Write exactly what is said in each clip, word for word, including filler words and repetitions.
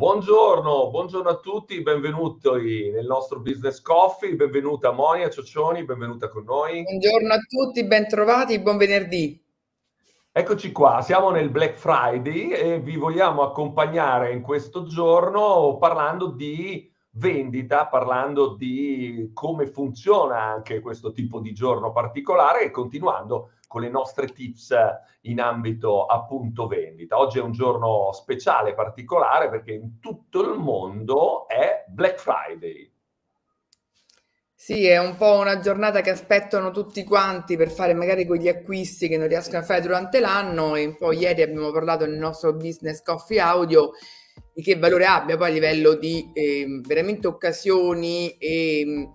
Buongiorno, buongiorno a tutti, benvenuti nel nostro Business Coffee, benvenuta Monia Ciocioni, benvenuta con noi. Buongiorno a tutti, bentrovati, buon venerdì. Eccoci qua, siamo nel Black Friday e vi vogliamo accompagnare in questo giorno parlando di vendita, parlando di come funziona anche questo tipo di giorno particolare e continuando con le nostre tips in ambito appunto vendita. Oggi è un giorno speciale, particolare, perché in tutto il mondo è Black Friday. Sì, è un po' una giornata che aspettano tutti quanti per fare magari quegli acquisti che non riescono a fare durante l'anno, e poi ieri abbiamo parlato nel nostro Business Coffee Audio di che valore abbia poi a livello di eh, veramente occasioni e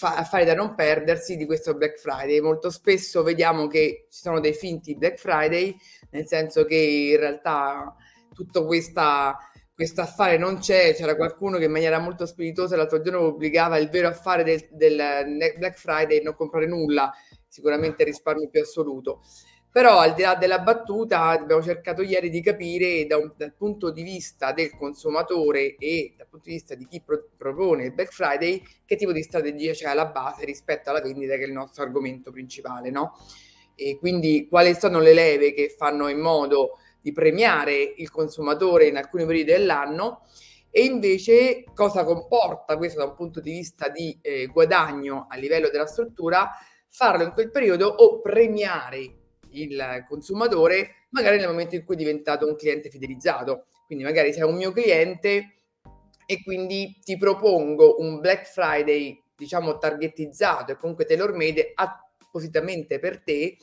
affari da non perdersi di questo Black Friday. Molto spesso vediamo che ci sono dei finti Black Friday, nel senso che in realtà tutto questa questo affare non c'è. C'era qualcuno che in maniera molto spiritosa l'altro giorno pubblicava il vero affare del, del Black Friday, non comprare nulla, sicuramente risparmio più assoluto. Però al di là della battuta abbiamo cercato ieri di capire da un, dal punto di vista del consumatore e dal punto di vista di chi pro, propone il Black Friday che tipo di strategia c'è alla base rispetto alla vendita, che è il nostro argomento principale, no? E quindi quali sono le leve che fanno in modo di premiare il consumatore in alcuni periodi dell'anno e invece cosa comporta questo da un punto di vista di eh, guadagno a livello della struttura, farlo in quel periodo o premiare il consumatore magari nel momento in cui è diventato un cliente fidelizzato. Quindi magari sei un mio cliente e quindi ti propongo un Black Friday, diciamo, targetizzato e comunque tailor made appositamente per te,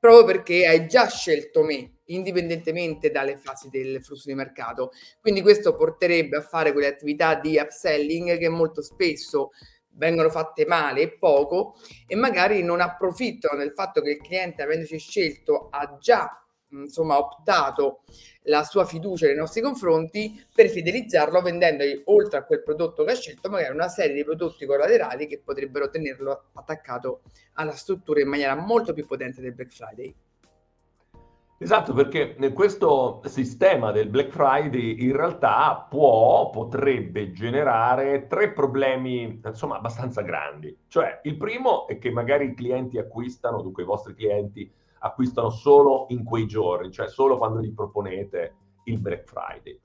proprio perché hai già scelto me, indipendentemente dalle fasi del flusso di mercato. Quindi questo porterebbe a fare quelle attività di upselling che molto spesso vengono fatte male e poco, e magari non approfittano del fatto che il cliente, avendoci scelto, ha già insomma optato la sua fiducia nei nostri confronti, per fidelizzarlo vendendogli, oltre a quel prodotto che ha scelto, magari una serie di prodotti collaterali che potrebbero tenerlo attaccato alla struttura in maniera molto più potente del Black Friday. Esatto, perché nel questo sistema del Black Friday in realtà può, potrebbe generare tre problemi, insomma, abbastanza grandi. Cioè, il primo è che magari i clienti acquistano, dunque i vostri clienti acquistano solo in quei giorni, cioè solo quando gli proponete il Black Friday.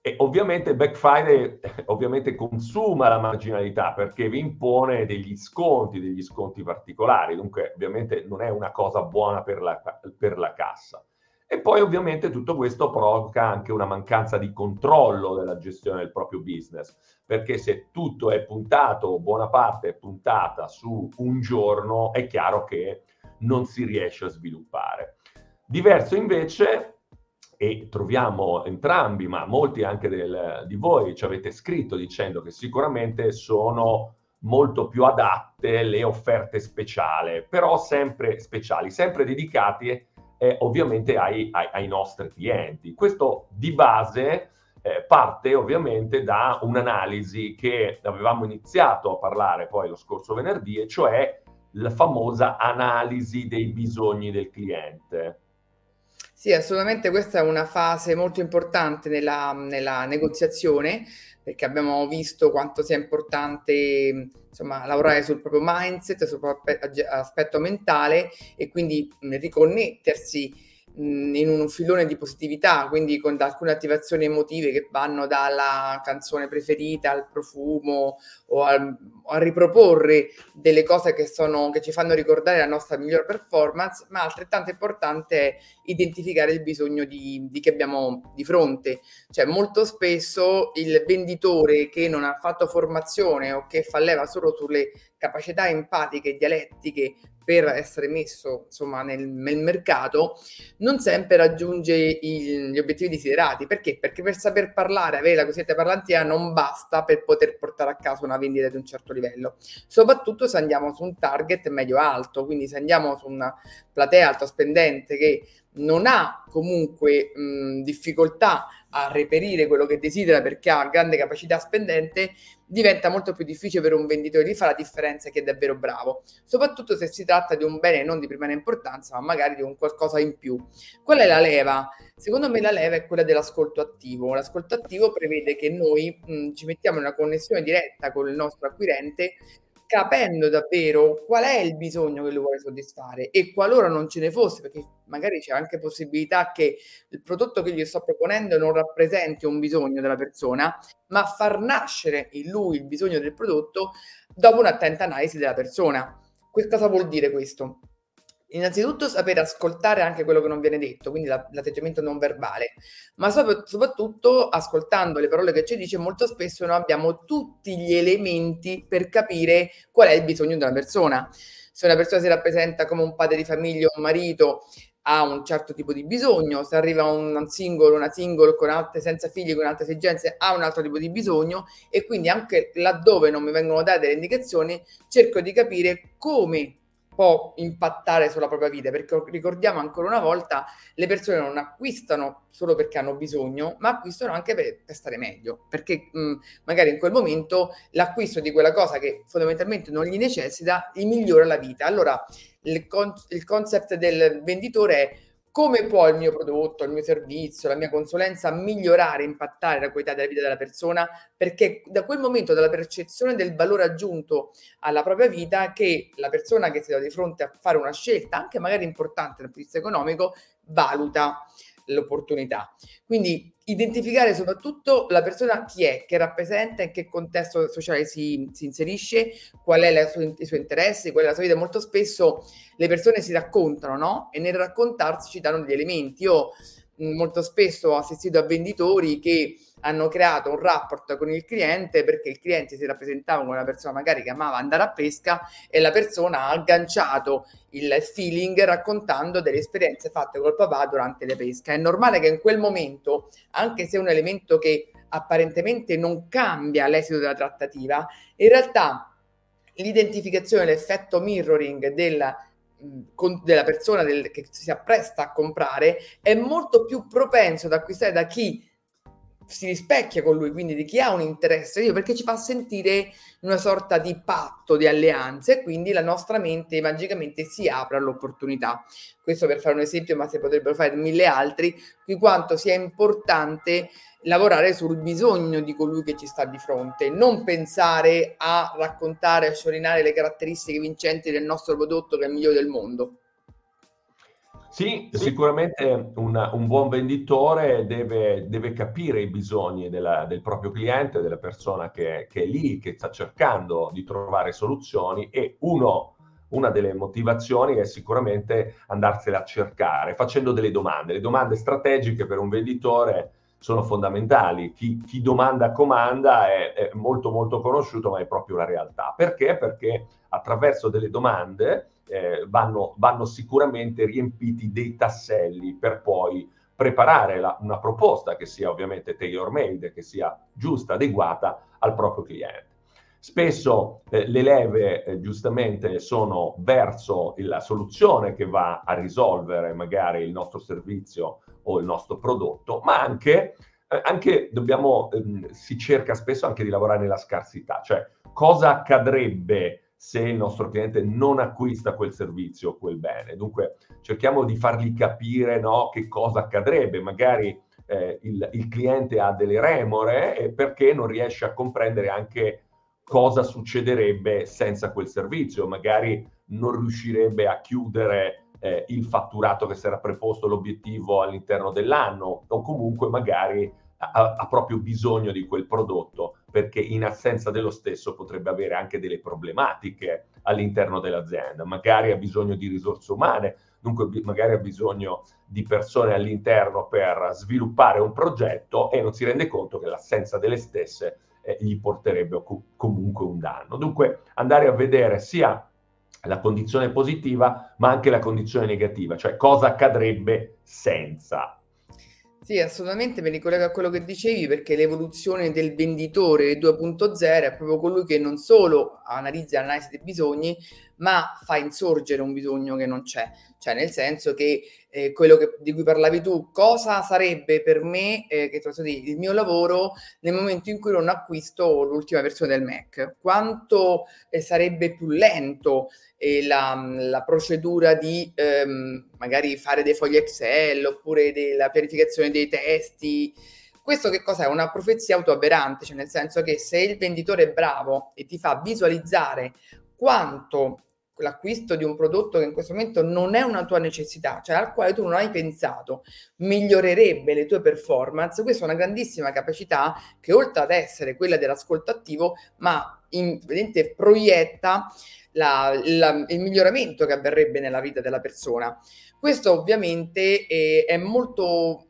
E ovviamente il Black Friday ovviamente consuma la marginalità, perché vi impone degli sconti, degli sconti particolari, dunque ovviamente non è una cosa buona per la, per la cassa. E poi ovviamente tutto questo provoca anche una mancanza di controllo della gestione del proprio business, perché se tutto è puntato, buona parte è puntata su un giorno, è chiaro che non si riesce a sviluppare. Diverso invece, e troviamo entrambi, ma molti anche del, di voi ci avete scritto dicendo che sicuramente sono molto più adatte le offerte speciali, però sempre speciali, sempre dedicate Eh, ovviamente ai, ai, ai nostri clienti. Questo di base eh, parte ovviamente da un'analisi che avevamo iniziato a parlare poi lo scorso venerdì, e cioè la famosa analisi dei bisogni del cliente. Sì, assolutamente, questa è una fase molto importante nella, nella negoziazione, perché abbiamo visto quanto sia importante, insomma, lavorare sul proprio mindset, sul proprio aspetto mentale, e quindi riconnettersi mh, in un filone di positività, quindi con alcune attivazioni emotive che vanno dalla canzone preferita al profumo, o al, a riproporre delle cose che sono che ci fanno ricordare la nostra miglior performance, ma altrettanto importante è identificare il bisogno di, di che abbiamo di fronte. Cioè molto spesso il venditore che non ha fatto formazione o che fa leva solo sulle capacità empatiche e dialettiche per essere messo insomma nel, nel mercato, non sempre raggiunge il, gli obiettivi desiderati. Perché? Perché per saper parlare, avere la cosiddetta parlantina, non basta per poter portare a casa una vendita di un certo livello, soprattutto se andiamo su un target medio-alto, quindi se andiamo su una platea alto spendente che non ha comunque mh, difficoltà a reperire quello che desidera perché ha grande capacità spendente, diventa molto più difficile per un venditore di fare la differenza che è davvero bravo, soprattutto se si tratta di un bene non di primaria importanza, ma magari di un qualcosa in più. Qual è la leva? Secondo me la leva è quella dell'ascolto attivo. L'ascolto attivo prevede che noi mh, ci mettiamo in una connessione diretta con il nostro acquirente, capendo davvero qual è il bisogno che lui vuole soddisfare, e qualora non ce ne fosse, perché magari c'è anche possibilità che il prodotto che gli sto proponendo non rappresenti un bisogno della persona, ma far nascere in lui il bisogno del prodotto dopo un'attenta analisi della persona. Che cosa vuol dire questo? Innanzitutto sapere ascoltare anche quello che non viene detto, quindi la, l'atteggiamento non verbale, ma so, soprattutto ascoltando le parole che ci dice, molto spesso noi abbiamo tutti gli elementi per capire qual è il bisogno della persona. Se una persona si rappresenta come un padre di famiglia o un marito, ha un certo tipo di bisogno; se arriva un singolo, una single con altre, senza figli, con altre esigenze, ha un altro tipo di bisogno, e quindi anche laddove non mi vengono date delle indicazioni cerco di capire come può impattare sulla propria vita, perché ricordiamo ancora una volta, le persone non acquistano solo perché hanno bisogno, ma acquistano anche per, per stare meglio, perché mh, magari in quel momento l'acquisto di quella cosa che fondamentalmente non gli necessita gli migliora la vita. Allora il, con- il concept del venditore è: come può il mio prodotto, il mio servizio, la mia consulenza migliorare, impattare la qualità della vita della persona? Perché da quel momento, dalla percezione del valore aggiunto alla propria vita, che la persona che si trova di fronte a fare una scelta, anche magari importante dal punto di vista economico, valuta l'opportunità. Quindi identificare soprattutto la persona, chi è, che rappresenta, in che contesto sociale si, si inserisce, qual è la sua, i suoi interessi, qual è la sua vita. Molto spesso le persone si raccontano, no? E nel raccontarsi ci danno degli elementi. Io mh, molto spesso ho assistito a venditori che hanno creato un rapport con il cliente perché il cliente si rappresentava come una persona magari che amava andare a pesca, e la persona ha agganciato il feeling raccontando delle esperienze fatte col papà durante la pesca. È normale che in quel momento, anche se è un elemento che apparentemente non cambia l'esito della trattativa, in realtà l'identificazione, l'effetto mirroring della della persona del, che si appresta a comprare, è molto più propenso ad acquistare da chi si rispecchia con lui, quindi di chi ha un interesse, perché ci fa sentire una sorta di patto, di alleanza, e quindi la nostra mente magicamente si apre all'opportunità. Questo per fare un esempio, ma si potrebbero fare mille altri, di quanto sia importante lavorare sul bisogno di colui che ci sta di fronte, non pensare a raccontare, a sciorinare le caratteristiche vincenti del nostro prodotto che è il migliore del mondo. Sì, sicuramente una, un buon venditore deve, deve capire i bisogni della, del proprio cliente, della persona che, che è lì, che sta cercando di trovare soluzioni, e uno, una delle motivazioni è sicuramente andarsela a cercare facendo delle domande. Le domande strategiche per un venditore sono fondamentali. Chi, chi domanda comanda è, è molto molto conosciuto, ma è proprio la realtà. Perché? Perché attraverso delle domande Eh, vanno, vanno sicuramente riempiti dei tasselli per poi preparare la, una proposta che sia ovviamente tailor made, che sia giusta, adeguata al proprio cliente. Spesso eh, le leve eh, giustamente sono verso la soluzione che va a risolvere magari il nostro servizio o il nostro prodotto, ma anche eh, anche dobbiamo ehm, si cerca spesso anche di lavorare nella scarsità, cioè cosa accadrebbe se il nostro cliente non acquista quel servizio o quel bene. Dunque cerchiamo di fargli capire, no, che cosa accadrebbe. Magari eh, il, il cliente ha delle remore e perché non riesce a comprendere anche cosa succederebbe senza quel servizio. Magari non riuscirebbe a chiudere eh, il fatturato che si era preposto, l'obiettivo all'interno dell'anno, o comunque magari ha, ha proprio bisogno di quel prodotto, perché in assenza dello stesso potrebbe avere anche delle problematiche all'interno dell'azienda. Magari ha bisogno di risorse umane, dunque magari ha bisogno di persone all'interno per sviluppare un progetto, e non si rende conto che l'assenza delle stesse eh, gli porterebbe co- comunque un danno. Dunque andare a vedere sia la condizione positiva ma anche la condizione negativa, cioè cosa accadrebbe senza. Sì, assolutamente, mi ricollego a quello che dicevi, perché l'evoluzione del venditore due punto zero è proprio colui che non solo analizza l'analisi dei bisogni, ma fa insorgere un bisogno che non c'è. Cioè, nel senso che eh, quello che, di cui parlavi tu, cosa sarebbe per me eh, che il mio lavoro nel momento in cui non acquisto l'ultima versione del Mac, quanto eh, sarebbe più lento eh, la, la procedura di ehm, magari fare dei fogli Excel oppure della pianificazione dei testi. Questo che cos'è? Una profezia autoavverante, cioè nel senso che se il venditore è bravo e ti fa visualizzare quanto l'acquisto di un prodotto che in questo momento non è una tua necessità, cioè al quale tu non hai pensato, migliorerebbe le tue performance. Questa è una grandissima capacità che, oltre ad essere quella dell'ascolto attivo, ma in, vedete, proietta la, la, il miglioramento che avverrebbe nella vita della persona. Questo ovviamente è, è molto...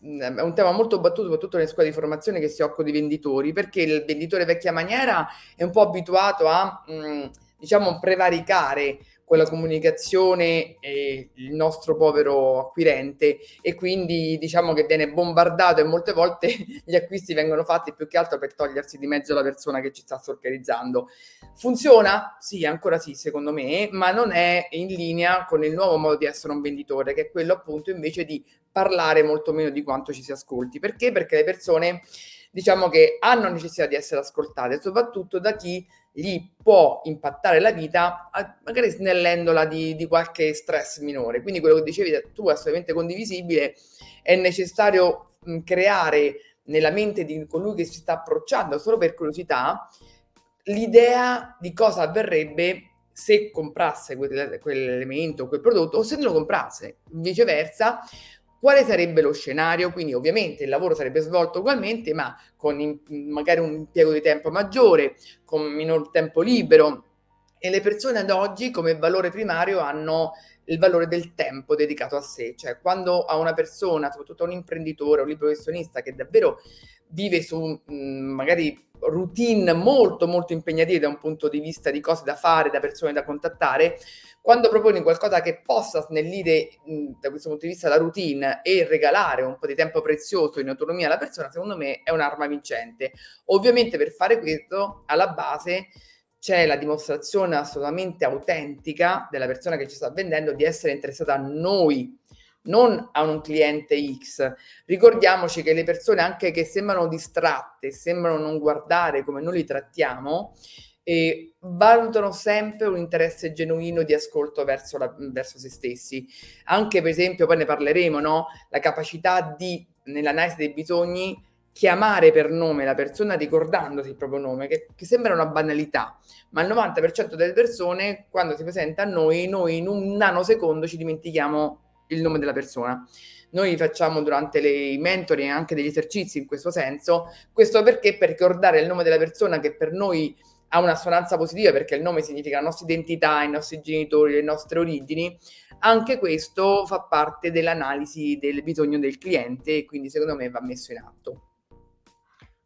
è un tema molto battuto soprattutto nelle scuole di formazione che si occupano di venditori, perché il venditore vecchia maniera è un po' abituato a mh, diciamo prevaricare con la comunicazione eh, il nostro povero acquirente, e quindi diciamo che viene bombardato e molte volte gli acquisti vengono fatti più che altro per togliersi di mezzo la persona che ci sta sorcarizzando. Funziona? Sì, ancora sì secondo me, ma non è in linea con il nuovo modo di essere un venditore, che è quello appunto invece di parlare molto meno di quanto ci si ascolti. Perché? Perché le persone diciamo che hanno necessità di essere ascoltate, soprattutto da chi gli può impattare la vita, magari snellendola di, di qualche stress minore. Quindi quello che dicevi tu è assolutamente condivisibile, è necessario creare nella mente di colui che si sta approcciando solo per curiosità l'idea di cosa avverrebbe se comprasse quel, quell'elemento, quel prodotto, o se non lo comprasse, viceversa. Quale sarebbe lo scenario? Quindi ovviamente il lavoro sarebbe svolto ugualmente, ma con in, magari un impiego di tempo maggiore, con minor tempo libero. E le persone ad oggi come valore primario hanno il valore del tempo dedicato a sé. Cioè quando a una persona, soprattutto a un imprenditore, a un libero professionista che davvero vive su mh, magari routine molto molto impegnative da un punto di vista di cose da fare, da persone da contattare, quando proponi qualcosa che possa snellire mh, da questo punto di vista la routine e regalare un po' di tempo prezioso in autonomia alla persona, secondo me è un'arma vincente. Ovviamente per fare questo alla base c'è la dimostrazione assolutamente autentica della persona che ci sta vendendo di essere interessata a noi, non a un cliente X. Ricordiamoci che le persone, anche che sembrano distratte, sembrano non guardare come noi li trattiamo, e valutano sempre un interesse genuino di ascolto verso, la, verso se stessi. Anche per esempio, poi ne parleremo, no? La capacità di, nell'analisi dei bisogni, chiamare per nome la persona ricordandosi il proprio nome, che, che sembra una banalità, ma il novanta per cento delle persone quando si presenta a noi, noi in un nanosecondo ci dimentichiamo il nome della persona. Noi facciamo durante le, i mentoring anche degli esercizi in questo senso, questo perché per ricordare il nome della persona, che per noi ha una assonanza positiva perché il nome significa la nostra identità, i nostri genitori, le nostre origini, anche questo fa parte dell'analisi del bisogno del cliente e quindi secondo me va messo in atto.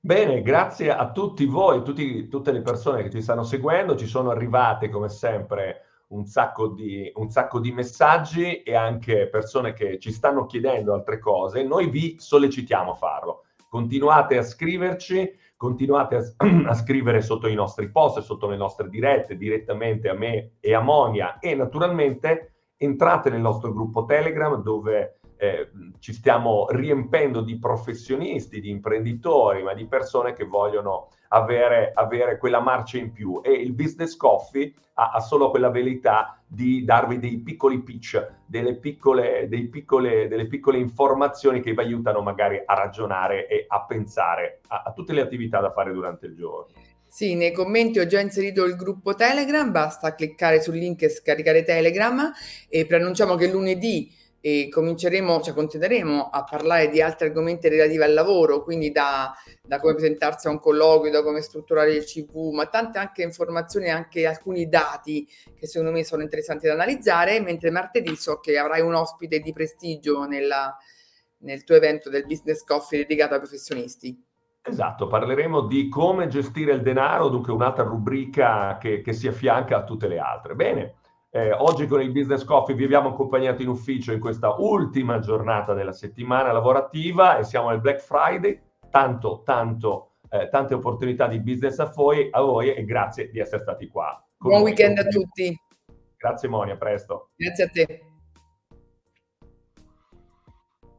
Bene, grazie a tutti voi, tutti, tutte le persone che ci stanno seguendo. Ci sono arrivate come sempre un sacco di un sacco di messaggi e anche persone che ci stanno chiedendo altre cose. Noi vi sollecitiamo a farlo, continuate a scriverci, continuate a, a scrivere sotto i nostri post, sotto le nostre dirette, direttamente a me e a Monia, e naturalmente entrate nel nostro gruppo Telegram dove eh, ci stiamo riempendo di professionisti, di imprenditori, ma di persone che vogliono Avere, avere quella marcia in più, e il Business Coffee ha, ha solo quella velità di darvi dei piccoli pitch, delle piccole, dei piccole, delle piccole informazioni che vi aiutano magari a ragionare e a pensare a, a tutte le attività da fare durante il giorno. Sì, nei commenti ho già inserito il gruppo Telegram, basta cliccare sul link e scaricare Telegram, e preannunciamo che lunedì e cominceremo, cioè continueremo a parlare di altri argomenti relativi al lavoro, quindi da, da come presentarsi a un colloquio, da come strutturare il C V, ma tante anche informazioni, anche alcuni dati che secondo me sono interessanti da analizzare, mentre martedì so che avrai un ospite di prestigio nella, nel tuo evento del Business Coffee dedicato ai professionisti. Esatto, parleremo di come gestire il denaro, dunque un'altra rubrica che, che si affianca a tutte le altre. Bene. Eh, oggi con il Business Coffee vi abbiamo accompagnato in ufficio in questa ultima giornata della settimana lavorativa e siamo al Black Friday, tanto, tanto, eh, tante opportunità di business a voi, a voi e grazie di essere stati qua. Buon weekend a tutti. Grazie Monia, a presto. Grazie a te.